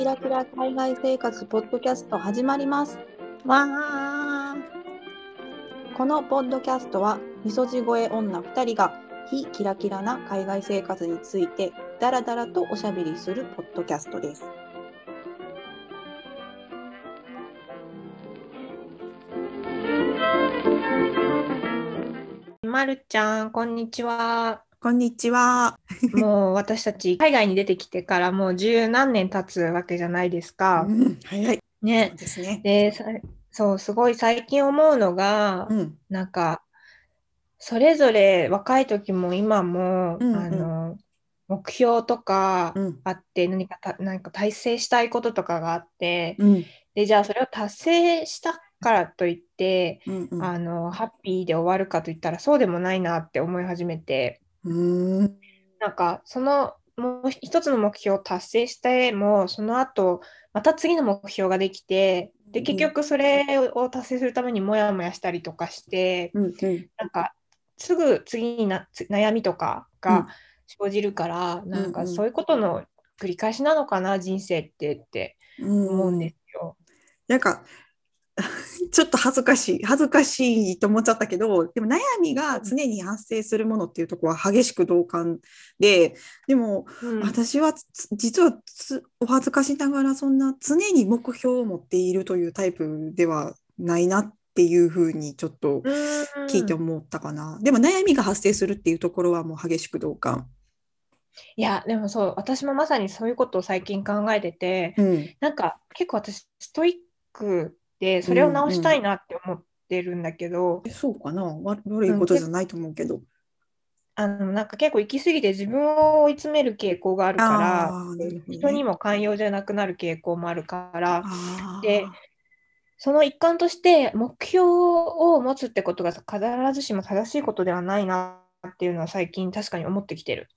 キラキラ海外生活ポッドキャスト始まります。わー、このポッドキャストはみそじ声女2人が非キラキラな海外生活についてだらだらとおしゃべりするポッドキャストです。まるちゃん、こんにちは。こんにちは。もう私たち海外に出てきてからもう十何年経つわけじゃないですか。うん、早い。ね。そうですね。で、そう、すごい最近思うのが、うん、なんかそれぞれ若い時も今も、うんうん、目標とかあって、うん、何か達成したいこととかがあって、うん、でじゃあそれを達成したからといって、うんうん、ハッピーで終わるかといったらそうでもないなって思い始めて。なんかそのもう一つの目標を達成してもその後また次の目標ができて、で結局それを達成するためにモヤモヤしたりとかして、うんうん、なんかすぐ次に悩みとかが生じるから、うん、なんかそういうことの繰り返しなのかな人生って思うんですよ。なんかちょっと恥ずかしいと思っちゃったけど、でも悩みが常に発生するものっていうところは激しく同感で、でも私は実はお恥ずかしながらそんな常に目標を持っているというタイプではないなっていうふうにちょっと聞いて思ったかな。でも悩みが発生するっていうところはもう激しく同感。いやでもそう、私もまさにそういうことを最近考えてて、うん、なんか結構私ストイックでそれを直したいなって思ってるんだけど、うんうん、そうかな、悪いことじゃないと思うけど、なんか結構行き過ぎて自分を追い詰める傾向があるから、ね、人にも寛容じゃなくなる傾向もあるから、でその一環として目標を持つってことが必ずしも正しいことではないなっていうのは最近確かに思ってきてる。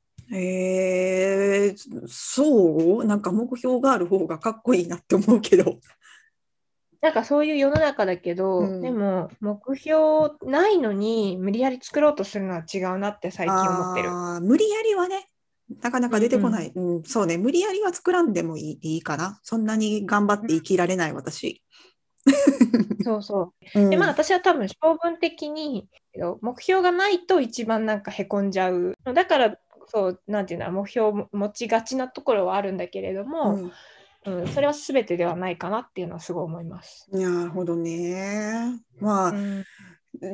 そう、なんか目標がある方がかっこいいなって思うけど、なんかそういう世の中だけど、うん、でも目標ないのに無理やり作ろうとするのは違うなって最近思ってる。あ、無理やりはね、なかなか出てこない、うんうん、そうね、無理やりは作らんでもいいかな。そんなに頑張って生きられない、うん、私そうそう、うん、でまあ私は多分性分的に目標がないと一番なんかへこんじゃう、だからそうなんていうの、目標を持ちがちなところはあるんだけれども、うん、うん、それは全てではないかなっていうのはすごい思います。なるほどね。まあ、うん、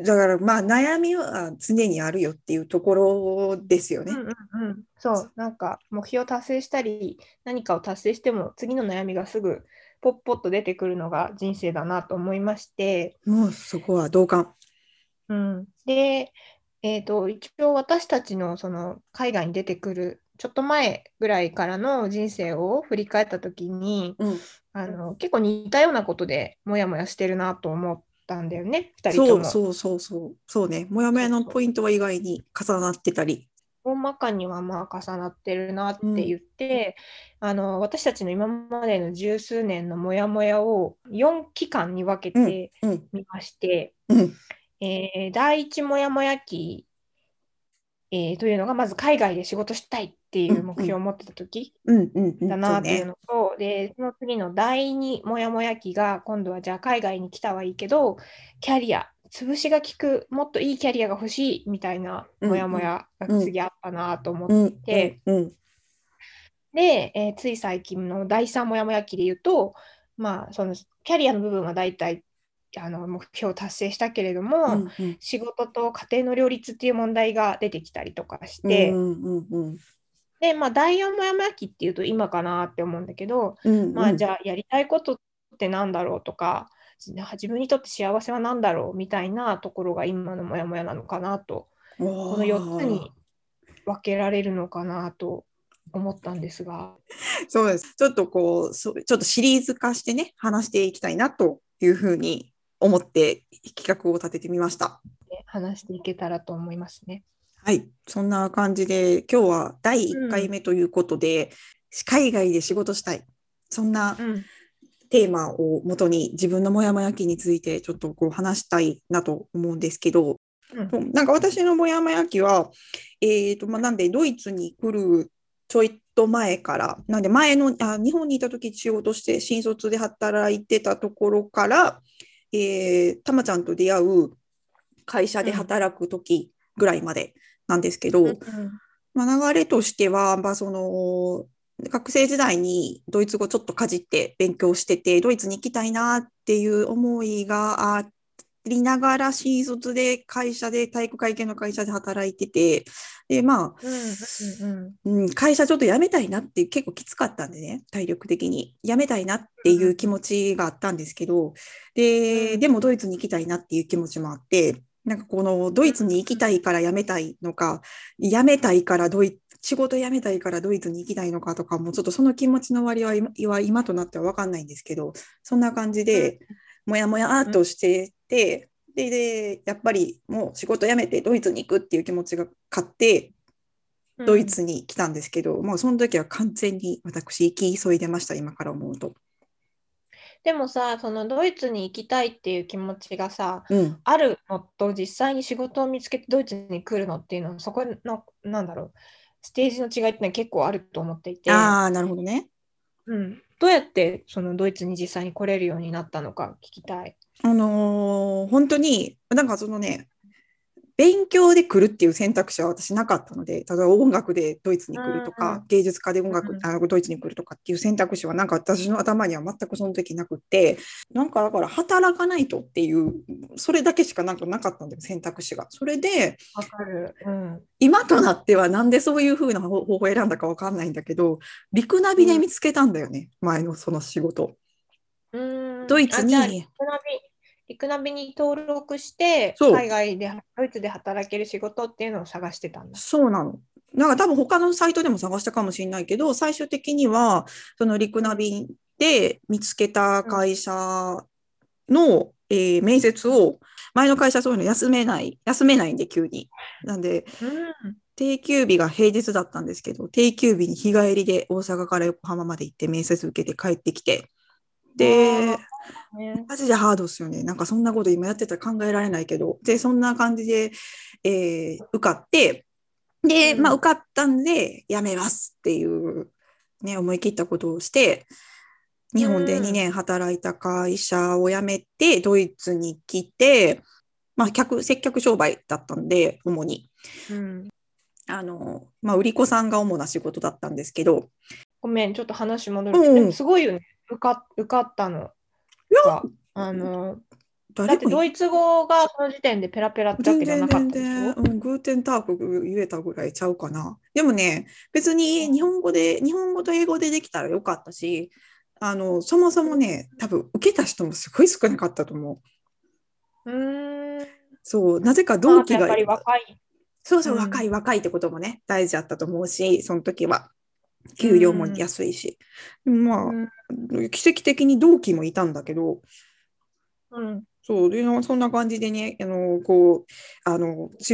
だからまあ悩みは常にあるよっていうところですよね、うんうんうん、そうなんか目標を達成したり何かを達成しても次の悩みがすぐポッポッと出てくるのが人生だなと思いまして、もうそこは同感、うん、で、一応私たちのその海外に出てくるちょっと前ぐらいからの人生を振り返ったときに、うん、結構似たようなことでモヤモヤしてるなと思ったんだよね、2人とも。そうそうね、モヤモヤのポイントは意外に重なってたり、大まかにはまあ重なってるなって言って、うん、私たちの今までの十数年のモヤモヤを4期間に分けてみまして、うんうん、第1モヤモヤ期、というのがまず海外で仕事したいっていう目標を持ってた時だなっていうのと、でその次の第2モヤモヤ期が今度はじゃあ海外に来たはいいけどキャリア潰しが効くもっといいキャリアが欲しいみたいなモヤモヤが次あったなと思って、で、つい最近の第3モヤモヤ期で言うと、まあそのキャリアの部分はだいたい目標を達成したけれども、うんうん、仕事と家庭の両立っていう問題が出てきたりとかして、うんうんうん、でまあ第4モヤモヤ期っていうと今かなって思うんだけど、うんうん、まあじゃあやりたいことってなんだろうとか自分にとって幸せはなんだろうみたいなところが今のモヤモヤなのかなと、この4つに分けられるのかなと思ったんですが、そうです。ちょっとこうちょっとシリーズ化してね話していきたいなというふうに思って企画を立ててみました。話していけたらと思いますね。はい、そんな感じで今日は第1回目ということで、うん、海外で仕事したい、そんなテーマをもとに自分のモヤモヤ期についてちょっとこう話したいなと思うんですけど、うん、なんか私のモヤモヤ期は、なんでドイツに来るちょいと前から、なんで前の日本にいた時仕事して新卒で働いてたところから、たまちゃんと出会う会社で働く時ぐらいまでなんですけど、うんまあ、流れとしては、まあ、その学生時代にドイツ語ちょっとかじって勉強しててドイツに行きたいなっていう思いがありながら新卒で会社で体育会系の会社で働いててで、まあ会社ちょっと辞めたいなって結構きつかったんでね体力的に辞めたいなっていう気持ちがあったんですけど でもドイツに行きたいなっていう気持ちもあってなんかこのドイツに行きたいから辞めたいのか辞めたいから仕事辞めたいからドイツに行きたいのかとかもちょっとその気持ちの割合は今となっては分かんないんですけどそんな感じでもやもやっとしてて でやっぱりもう仕事辞めてドイツに行くっていう気持ちが勝ってドイツに来たんですけど、もうその時は完全に私行き急いでました今から思うと。でもさそのドイツに行きたいっていう気持ちがさ、あるのと実際に仕事を見つけてドイツに来るのっていうのはそこのなんだろうステージの違いって結構あると思っていてなるほどね、どうやってそのドイツに実際に来れるようになったのか聞きたい。本当になんかそのね勉強で来るっていう選択肢は私なかったので例えば音楽でドイツに来るとか、芸術家で音楽、ドイツに来るとかっていう選択肢はなんか私の頭には全くその時なくてなんかだから働かないとっていうそれだけしかなんかなかったんだよ選択肢が。それでわかる、今となってはなんでそういう風な方法を選んだかわかんないんだけどリクナビで見つけたんだよね、前のその仕事。ドイツにリクナビに登録して海外でドイツで働ける仕事っていうのを探してたんだ。そうなの。なんか多分他のサイトでも探したかもしれないけど最終的にはそのリクナビで見つけた会社の、面接を前の会社そういうの休めないんで急になんで、定休日が平日だったんですけど定休日に日帰りで大阪から横浜まで行って面接受けて帰ってきてでマジでハードですよね。なんかそんなこと今やってたら考えられないけどでそんな感じで、受かってで、受かったんでやめますっていう、ね、思い切ったことをして日本で2年働いた会社を辞めてドイツに来て、接客商売だったんで主に、売り子さんが主な仕事だったんですけど。ごめんちょっと話戻る、でもすごいよね受かったの。だってドイツ語がその時点でペラペラってわけじゃなかったでしょ。グーテンターク言えたぐらいちゃうかな。でもね別に日本語と英語でできたらよかったしそもそもね多分受けた人もすごい少なかったと思う。そうなぜか同期がやっぱり若い若いってこともね大事だったと思うしその時は給料も安いし、奇跡的に同期もいたんだけど、そうでそんな感じでね強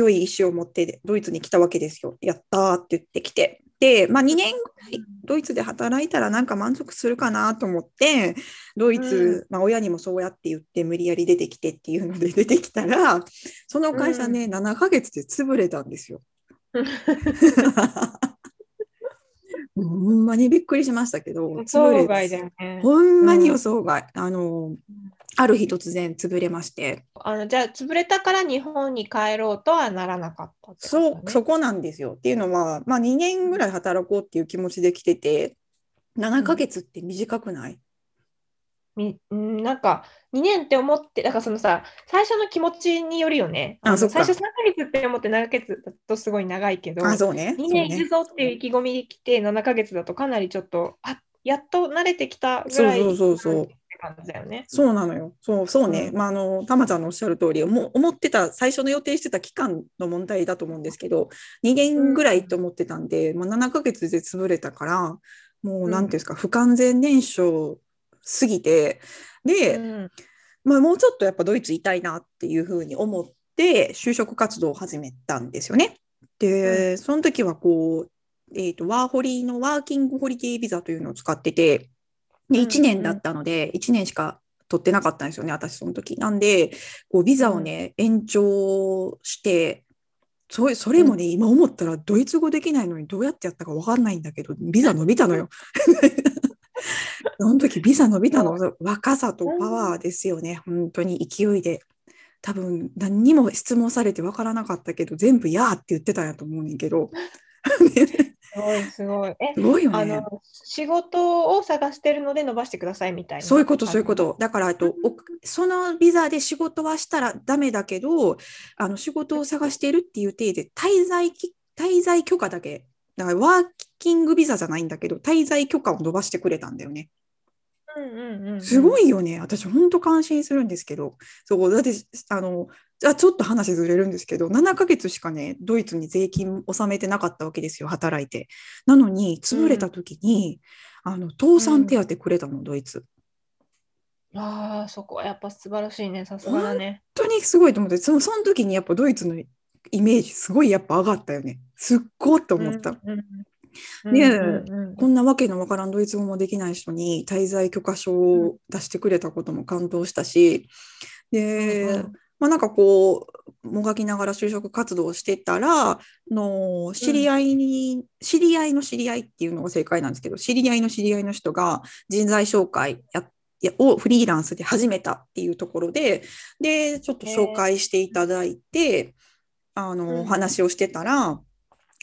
い意志を持ってドイツに来たわけですよ。やったーって言ってきてで、2年ぐらいドイツで働いたらなんか満足するかなと思ってドイツ、親にもそうやって言って無理やり出てきてっていうので出てきたらその会社ね、7ヶ月で潰れたんですよ。ほんまにびっくりしましたけど予想外だよね。ほんまに予想外、ある日突然潰れましてじゃあ潰れたから日本に帰ろうとはならなかったってことね。そこなんですよ。っていうのは、2年ぐらい働こうっていう気持ちで来てて7ヶ月って短くない？なんか2年って思ってだからそのさ最初の気持ちによるよね。最初3ヶ月って思って7ヶ月だとすごい長いけど2年いるぞっていう意気込みで来て7ヶ月だとかなりちょっとやっと慣れてきたぐらいって感じだよね。そうなのよ。そうね、たまちゃんのおっしゃる通り思ってた最初の予定してた期間の問題だと思うんですけど2年ぐらいと思ってたんで、7ヶ月で潰れたからもう何ていうんですか、不完全燃焼過ぎてで、もうちょっとやっぱドイツいたいなっていうふうに思って就職活動を始めたんですよね。で、その時はワーホリのワーキングホリデービザというのを使っててで1年だったので1年しか取ってなかったんですよね私その時。なんでビザをね延長してそれもね、今思ったらドイツ語できないのにどうやってやったか分かんないんだけど、ビザ伸びたのよ。その時ビザ伸びたの、若さとパワーですよね、本当に勢いで。多分何にも質問されて分からなかったけど、全部やーって言ってたんやと思うねんけど。すごいすごい。すごいよね。仕事を探してるので伸ばしてくださいみたいな。そういうこと、そういうこと。だからそのビザで仕事はしたらダメだけど、仕事を探しているっていう体で滞在許可だけ。だからワーキングビザじゃないんだけど、滞在許可を伸ばしてくれたんだよね。すごいよね。私本当感心するんですけど、そうだってちょっと話ずれるんですけど、7ヶ月しかねドイツに税金納めてなかったわけですよ、働いて。なのに潰れた時に、倒産手当くれたの、ドイツ。あ、そこはやっぱ素晴らしいね、さすがだね。本当にすごいと思って、その時にやっぱドイツのイメージすごいやっぱ上がったよね。すっごいと思った。こんなわけのわからんドイツ語もできない人に滞在許可証を出してくれたことも感動したし、で、まあ、なんかこうもがきながら就職活動をしてたらの知り合いの知り合いっていうのが正解なんですけど、知り合いの知り合いの人が人材紹介をフリーランスで始めたっていうところでちょっと紹介していただいて、お話をしてたら、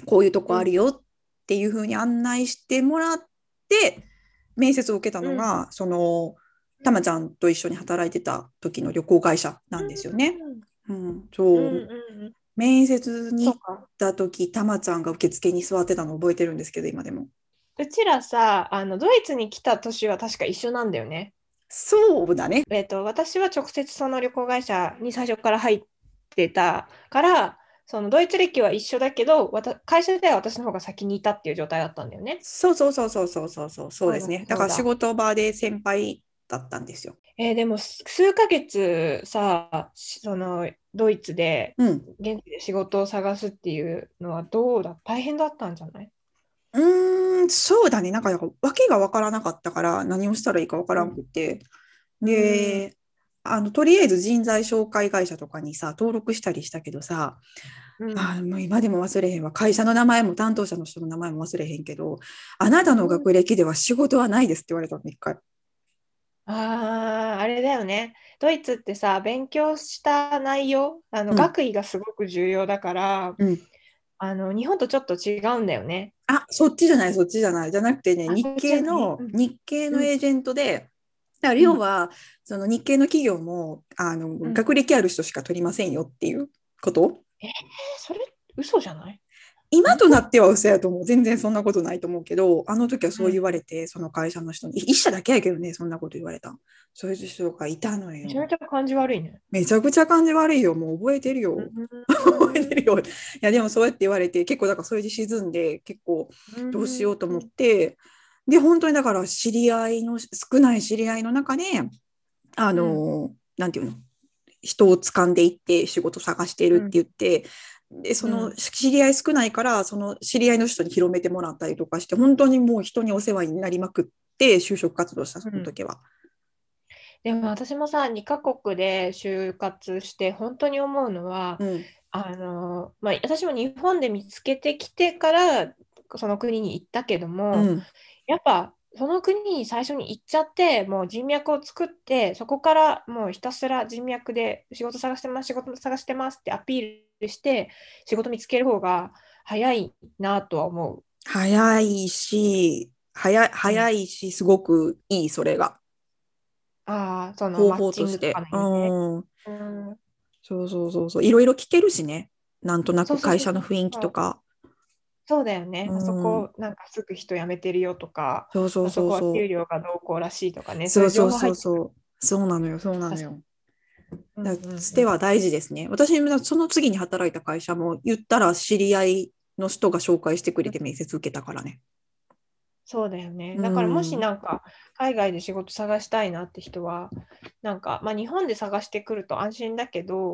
こういうとこあるよっていうふうに案内してもらって面接を受けたのが、そのたまちゃんと一緒に働いてた時の旅行会社なんですよね。面接に行った時、たまちゃんが受付に座ってたの覚えてるんですけど、今でも。うちらさ、ドイツに来た年は確か一緒なんだよね。そうだね。私は直接その旅行会社に最初から入ってたから、そのドイツ歴は一緒だけど、会社では私の方が先にいたっていう状態だったんだよね。そうそうそうそうそうそうそうですね。だから仕事場で先輩だったんですよ。でも数ヶ月さ、そのドイツで現地で仕事を探すっていうのはどうだ、大変だったんじゃない？そうだね。なんか訳が分からなかったから、何をしたらいいか分からんくて、でとりあえず人材紹介会社とかにさ登録したりしたけどさ、もう今でも忘れへんわ。会社の名前も担当者の人の名前も忘れへんけど、あなたの学歴では仕事はないですって言われたの、一回。あれだよね、ドイツってさ、勉強した内容、学位がすごく重要だから、日本とちょっと違うんだよね。あ、そっちじゃない、そっちじゃない、じゃなくてね、日系のエージェントで、だから要は、その日系の企業も学歴ある人しか取りませんよっていうこと？それ嘘じゃない？今となっては嘘やと思う。全然そんなことないと思うけど、あの時はそう言われて、その会社の人に、一社だけやけどね、そんなこと言われた。そういう人がいたのよ。めちゃめちゃ感じ悪いね。めちゃくちゃ感じ悪いよ。もう覚えてるよ。覚えてるよ。いやでもそうやって言われて、結構だからそれで沈んで、結構どうしようと思って。で本当にだから知り合いの少ない知り合いの中でなんていうの、人を掴んでいって仕事探してるって言って、でその知り合い少ないから、その知り合いの人に広めてもらったりとかして、本当にもう人にお世話になりまくって就職活動した、その時は。でも私もさ、2カ国で就活して本当に思うのは、まあ、私も日本で見つけてきてからその国に行ったけども、やっぱその国に最初に行っちゃって、もう人脈を作って、そこからもうひたすら人脈で仕事探してます、仕事探してますってアピールして仕事見つける方が早いなとは思う。早いし、すごくいい、それが。その方法として。そうそうそうそう。いろいろ聞けるしね。なんとなく会社の雰囲気とか。そうだよね、あそこなんかすぐ人辞めてるよとか、そうそうそうそう、あそこは給料がどうこうらしいとかね、そうそうそうそう、そうなのよ、そうなのよ。だからつては大事ですね。私その次に働いた会社も言ったら知り合いの人が紹介してくれて面接受けたからね。そうだよね。だからもしなんか海外で仕事探したいなって人はなんか、まあ、日本で探してくると安心だけど、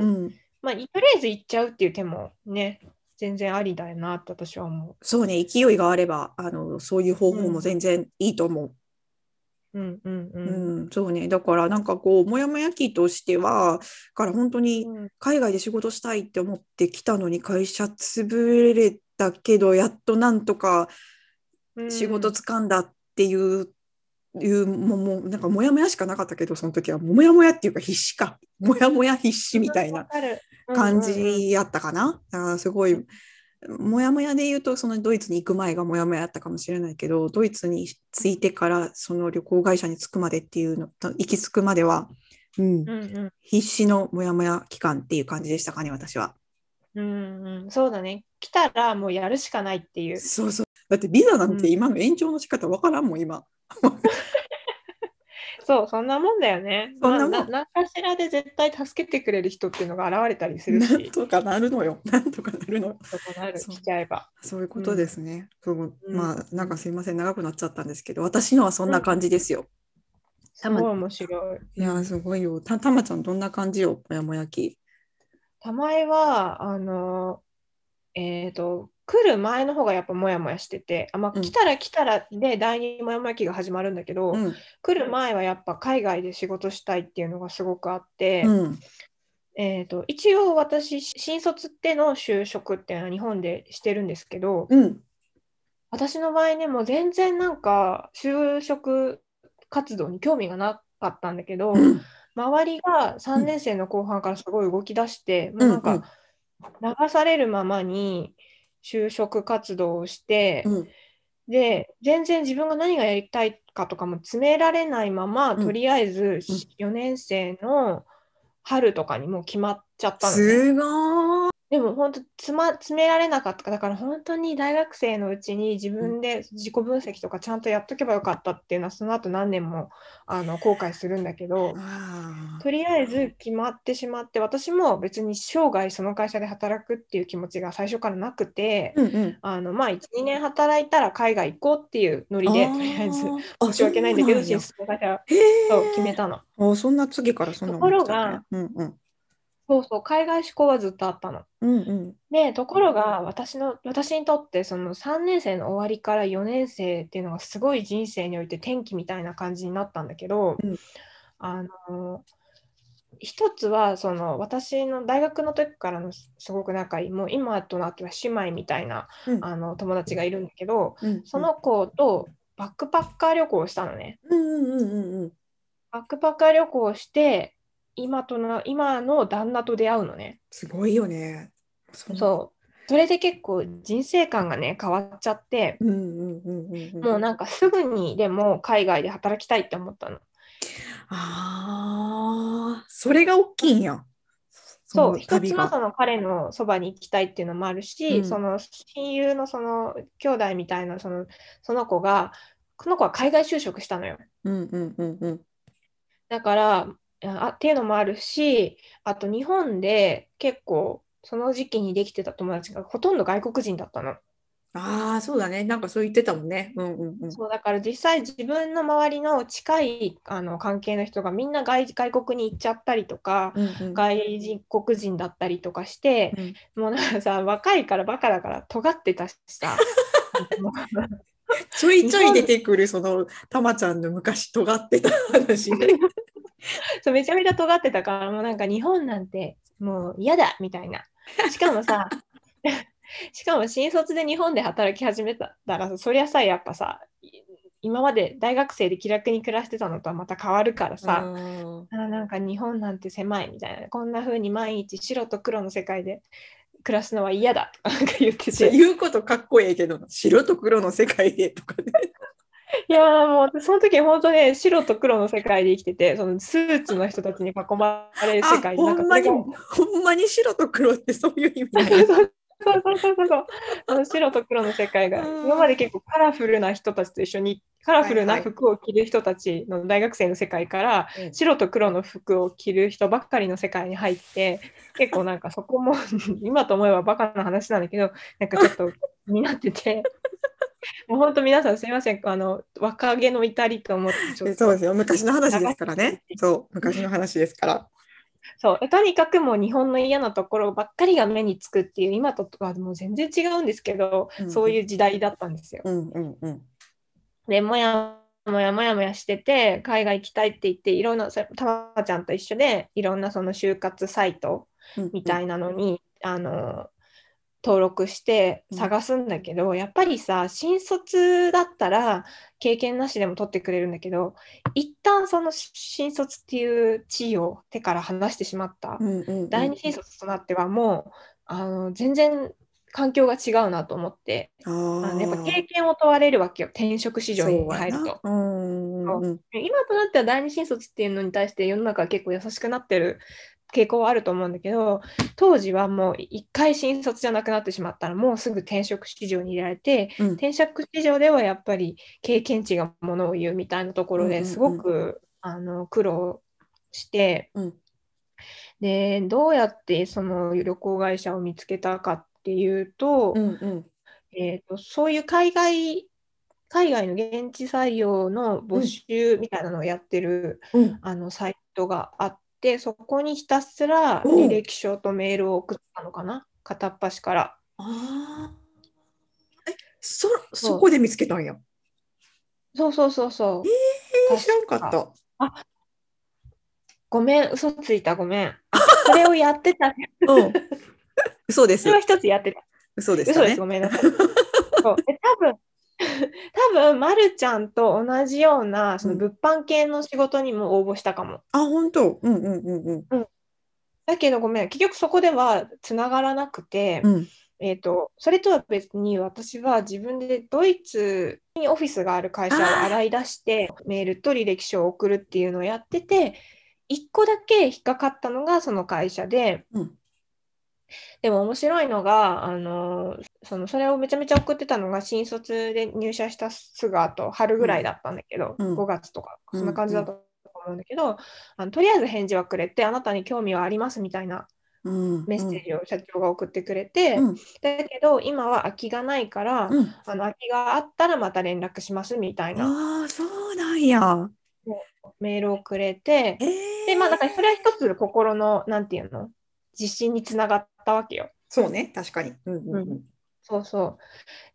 まあ、とりあえず行っちゃうっていう手もね、全然ありだよなって私は思う。そうね、勢いがあればそういう方法も全然いいと思う。うんうんうんうん、そうね。だからなんかこうもやもや期としてはから本当に海外で仕事したいって思ってきたのに会社潰れたけどやっとなんとか仕事掴んだっていうもうなんかもやもやしかなかったけど、その時はもやもやっていうか必死かもやもや必死みたいな感じやったかな。だからすごいもやもやで言うとそのドイツに行く前がもやもやだったかもしれないけど、ドイツに着いてからその旅行会社に着くまでっていうの行き着くまでは、うんうんうん、必死のもやもや期間っていう感じでしたかね私は。うんうん、そうだね、来たらもうやるしかないっていう。そうそう、だってビザなんて今の延長の仕方わからんもん今そう、そんなもんだよね。何かしらで絶対助けてくれる人っていうのが現れたりするし、なんとかなるのよ、なんとかなるのよ、来ちゃえば。そういうことですね、うん、そう、まあなんかすいません長くなっちゃったんですけど、私のはそんな感じですよ、うん、すごい面白い。いやすごいよ。たまちゃんどんな感じよ、もやもやき。たまえは来る前の方がやっぱもやもやしてて、あ、まあ、来たらで第2もやもや期が始まるんだけど、うん、来る前はやっぱ海外で仕事したいっていうのがすごくあって、うん、一応私新卒っての就職っていうのは日本でしてるんですけど、うん、私の場合ねもう全然なんか就職活動に興味がなかったんだけど、うん、周りが3年生の後半からすごい動き出して、うん、もうなんか流されるままに就職活動をして、うん、で全然自分が何がやりたいかとかも詰められないまま、うん、とりあえず4年生の春とかにもう決まっちゃったのね。すごい。でも本当詰められなかった。だから本当に大学生のうちに自分で自己分析とかちゃんとやっとけばよかったっていうのはその後何年も後悔するんだけど、とりあえず決まってしまって、私も別に生涯その会社で働くっていう気持ちが最初からなくて、うんうん、まあ 1,2 年働いたら海外行こうっていうノリでとりあえず申し訳ないんだけど新卒の会社を決めたの。そんな次からそんなの来たね。うんうん、そうそう、海外志向はずっとあったの、うんうん、でところが私にとってその3年生の終わりから4年生っていうのがすごい人生において転機みたいな感じになったんだけど、うん、一つはその私の大学の時からのすごく仲いい、もう今となっては姉妹みたいな、うん、友達がいるんだけど、うんうん、その子とバックパッカー旅行をしたのね、うんうんうんうん、バックパッカー旅行をして今の旦那と出会うのね。すごいよね。そう。それで結構人生観がね変わっちゃって、もうなんかすぐにでも海外で働きたいって思ったの。ああ、それが大きいんや。そう、一つはその彼のそばに行きたいっていうのもあるし、うん、その親友のその兄弟みたいなその子は海外就職したのよ。うんうんうんうん。だから。っていうのもあるし、あと日本で結構その時期にできてた友達がほとんど外国人だったの。ああ、そうだね、なんかそう言ってたもんね、うんうんうん、そうだから実際自分の周りの近い関係の人がみんな外国に行っちゃったりとか、うんうん、外国人だったりとかして、うん、もうなんかさ若いからバカだから尖ってたしさちょいちょい出てくるそのたまちゃんの昔尖ってた話ねそう、めちゃめちゃ尖ってたからもうなんか日本なんてもう嫌だみたいな。しかもさしかも新卒で日本で働き始めたらそりゃさやっぱさ今まで大学生で気楽に暮らしてたのとはまた変わるからさ、なんか日本なんて狭いみたいな、こんな風に毎日白と黒の世界で暮らすのは嫌だとかなんか言ってて、言うことかっこいいけど白と黒の世界でとかねいやもうその時本当ね白と黒の世界で生きてて、そのスーツの人たちに囲まれる世界でほんまに白と黒ってそういう意味そう白と黒の世界が今まで結構カラフルな人たちと一緒にカラフルな服を着る人たちの大学生の世界から、はいはい、白と黒の服を着る人ばっかりの世界に入って、結構なんかそこも今と思えばバカな話なんだけどなんかちょっと気になっててもう本当皆さんすみません、若気の至りと思ってちょっとそうですよ、昔の話ですからね。そう、昔の話ですからそうとにかくもう日本の嫌なところばっかりが目につくっていう、今とはもう全然違うんですけど、うんうん、そういう時代だったんですよ、うんうんうん、でもやもやもやしてて、海外行きたいって言っていろんな、たまちゃんと一緒でいろんなその就活サイトみたいなのに、うん、登録して探すんだけど、やっぱりさ、新卒だったら経験なしでも取ってくれるんだけど、一旦その新卒っていう地位を手から離してしまった、うんうんうん、第二新卒となってはもう全然環境が違うなと思って、やっぱ経験を問われるわけよ、転職市場に入ると。うん、今となっては第二新卒っていうのに対して世の中は結構優しくなってる傾向はあると思うんだけど、当時はもう一回新卒じゃなくなってしまったらもうすぐ転職市場に入れられて、うん、転職市場ではやっぱり経験値がものを言うみたいなところですごく、うんうんうん、苦労して、うん、でどうやってその旅行会社を見つけたかっていうと、うんうん、そういう海外の現地採用の募集みたいなのをやってる、うん、サイトがあって、でそこにひたすら履歴書とメールを送ったのかな、片っ端から。あ、そこで見つけたんや。そう。知らんかった。あ、ごめん、嘘ついた、ごめん。それをやってた、ね。うん、嘘です。それは一つやってた。嘘でしたね。嘘です、ごめんなさい。そう、多分まるちゃんと同じようなその物販系の仕事にも応募したかも。あ、本当。うんうんうんうん。だけどごめん、結局そこではつながらなくて、うん、それとは別に私は自分でドイツにオフィスがある会社を洗い出してメールと履歴書を送るっていうのをやってて、1個だけ引っかかったのがその会社で、うん、でも面白いのがそれをめちゃめちゃ送ってたのが新卒で入社したすぐあと春ぐらいだったんだけど、うん、5月とかそんな感じだったと思うんだけど、うんうん、とりあえず返事はくれて、あなたに興味はありますみたいなメッセージを社長が送ってくれて、うんうん、だけど今は空きがないから、うん、空きがあったらまた連絡しますみたいな。あ、そうなんや。メールをくれて、でだからそれは一つ心のなんていうの、自信につながったわけよ。そうね、確かに。うんうんうん、そうそ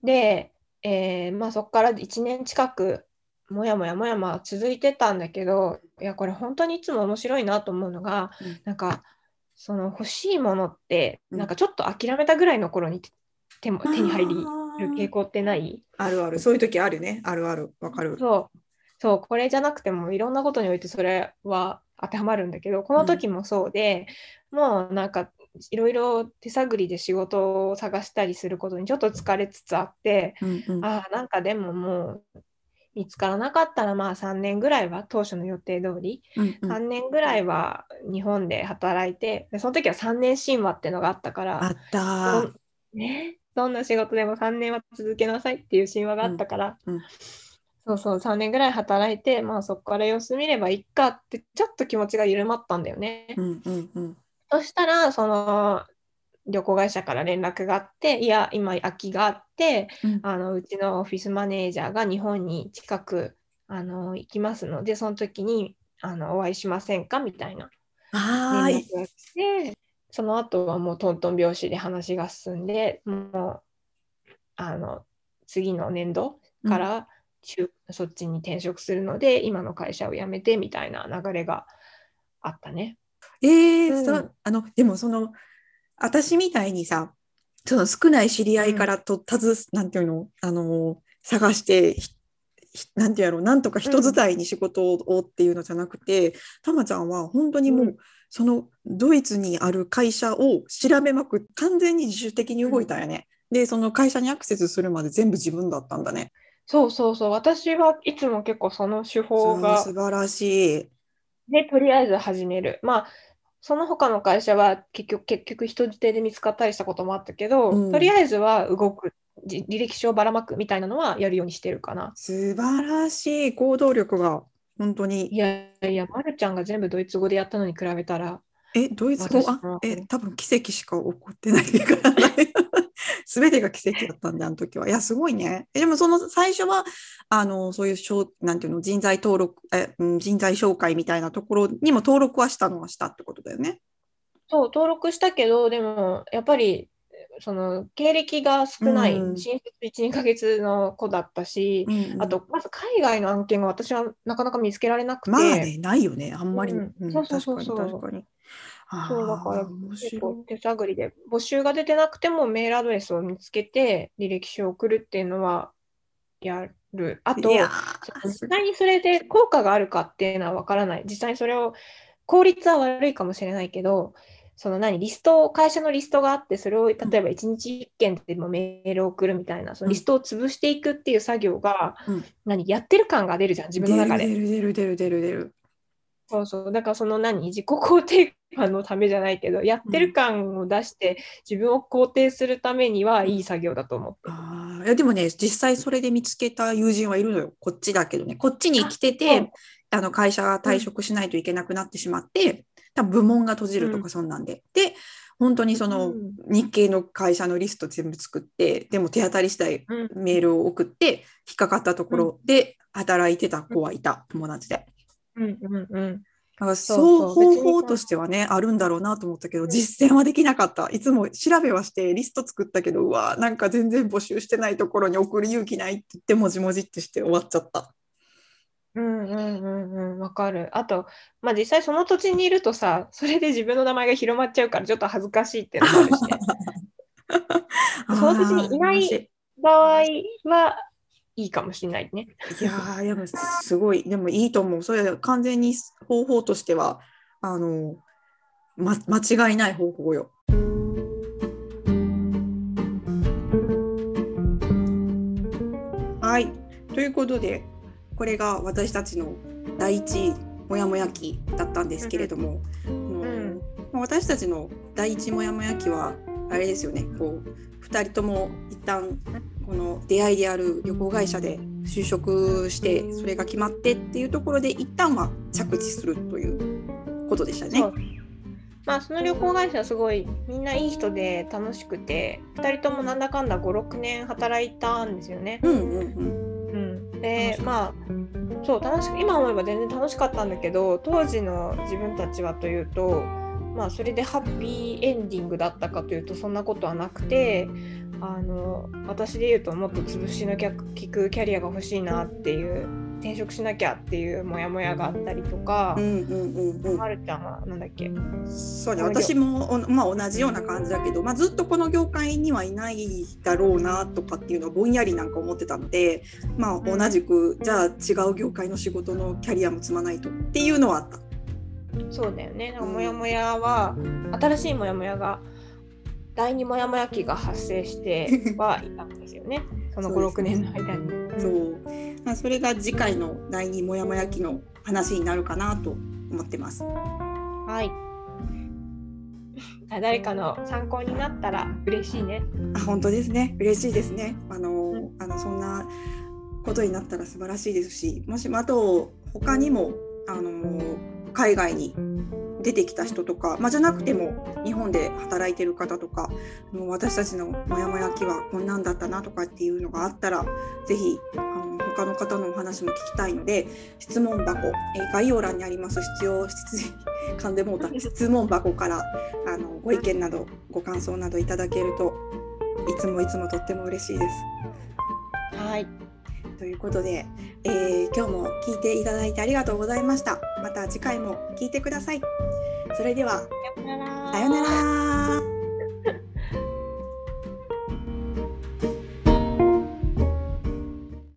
う。で、そこから1年近くもやもや続いてたんだけど、いやこれ本当にいつも面白いなと思うのが、うん、なんかその欲しいものって、うん、なんかちょっと諦めたぐらいの頃に手に入る傾向ってない？あるある、そういう時あるね。あるある、わかる。そう、これじゃなくてもいろんなことにおいてそれは当てはまるんだけど、この時もそうで、うん、もうなんかいろいろ手探りで仕事を探したりすることにちょっと疲れつつあって、うんうん、なんかでももう見つからなかったら3年ぐらいは当初の予定通り、うんうん、3年ぐらいは日本で働いて、でその時は3年神話ってのがあったから、あったね、どんな仕事でも3年は続けなさいっていう神話があったから、うんうん、そう3年ぐらい働いて、そこから様子見ればいいかってちょっと気持ちが緩まったんだよね、うんうんうん、そしたらその旅行会社から連絡があって、いや今空きがあって、うん、うちのオフィスマネージャーが日本に近く行きますので、その時にお会いしませんかみたいな連絡が来て、その後はもうトントン拍子で話が進んで、もう次の年度から、うん、そっちに転職するので今の会社を辞めてみたいな流れがあったね。うん、でもその私みたいにさ、その少ない知り合いからとったず、うん、なんていうの、探してなんていうやろ、なんとか人伝いに仕事をっていうのじゃなくて、うん、たまちゃんは本当にもう、うん、そのドイツにある会社を調べまくって、完全に自主的に動いたんやね、うん、でその会社にアクセスするまで全部自分だったんだね。そう、私はいつも結構その手法が素晴らしいで、とりあえず始める。その他の会社は結局人づてで見つかったりしたこともあったけど、うん、とりあえずは動く、履歴書をばらまくみたいなのはやるようにしてるかな。素晴らしい、行動力が本当に。いやいや、まるちゃんが全部ドイツ語でやったのに比べたら、ドイツ語多分奇跡しか起こってないからね。全てが奇跡だったんで、あの時は。いや、すごいね。でもその最初はそういうなんていうの、人材紹介みたいなところにも登録はしたってことだよね。そう、登録したけど、でもやっぱりその経歴が少ない、うん、新卒 1,2 ヶ月の子だったし、うん、あとまず海外の案件が私はなかなか見つけられなくて、まあね、ないよねあんまり、うんうん、そうそうそうそう、確かにそうだから結構手探りで募集が出てなくてもメールアドレスを見つけて履歴書を送るっていうのはやる。あと実際にそれで効果があるかっていうのは分からない。実際にそれを効率は悪いかもしれないけど、その何リスト、会社のリストがあって、それを例えば1日1件でもメールを送るみたいな、そのリストを潰していくっていう作業が、うん、何やってる感が出るじゃん自分の中で。出る出る出る出る出る。そうそう、だからその何自己肯定感のためじゃないけど、やってる感を出して自分を肯定するためにはいい作業だと思って、うん、あ、いやでもね実際それで見つけた友人はいるのよ。こっちだけどね、こっちに来ててあの会社が退職しないといけなくなってしまって、多分部門が閉じるとかそんなんで、うん、で本当にその日系の会社のリスト全部作って、でも手当たり次第メールを送って引っかかったところで働いてた子はいた、友達で。うんうんうん。だからそう方法としてはねあるんだろうなと思ったけど、実践はできなかった。いつも調べはしてリスト作ったけど、うわなんか全然募集してないところに送る勇気ないって言ってもじもじってして終わっちゃった。うんうんうんうん、わかる。あと、まあ、実際その土地にいるとさ、それで自分の名前が広まっちゃうからちょっと恥ずかしいってのもあるしね。その土地にいない場合はいいかもしれないね。いやー、でもすごい、でもいいと思う。それ完全に方法としては間違いない方法よ。はい、ということでこれが私たちの第一モヤモヤ期だったんですけれども、うんうん、私たちの第一モヤモヤ期はあれですよね、こう2人とも一旦この出会いである旅行会社で就職してそれが決まってっていうところで一旦は着地するということでしたね。まあ、その旅行会社はすごいみんないい人で楽しくて、2人ともなんだかんだ 5,6 年働いたんですよね。うんうんうんで、まあ、そう楽しく今思えば全然楽しかったんだけど、当時の自分たちはというと、まあ、それでハッピーエンディングだったかというとそんなことはなくて、私で言うともっと潰しの利くキャリアが欲しいなっていう、転職しなきゃっていうモヤモヤがあったりとか、まるちゃんはなんだっけ。そうね、私も、まあ、同じような感じだけど、まあ、ずっとこの業界にはいないだろうなとかっていうのをぼんやりなんか思ってたので、まあ、同じく、うん、じゃあ違う業界の仕事のキャリアも積まないとっていうのはあった。そうだよね、モヤモヤは、新しいモヤモヤが第2モヤモヤ期が発生してはいたんですよねその 5,6 年の間に。そう、まあ、それが次回の第2モヤモヤ期の話になるかなと思ってます。はい、誰かの参考になったら嬉しいね。あ、本当ですね、嬉しいですね。そんなことになったら素晴らしいですし、もしあと他にも海外に出てきた人とか、まあ、じゃなくても日本で働いてる方とか、もう私たちのモヤモヤ期はこんなんだったなとかっていうのがあったら、ぜひ他の方のお話も聞きたいので、質問箱、概要欄にあります質問箱からご意見などご感想などいただけるといつもとっても嬉しいです。はい、ということで、今日も聞いていただいてありがとうございました。また次回も聞いてください。それでは、さようなら。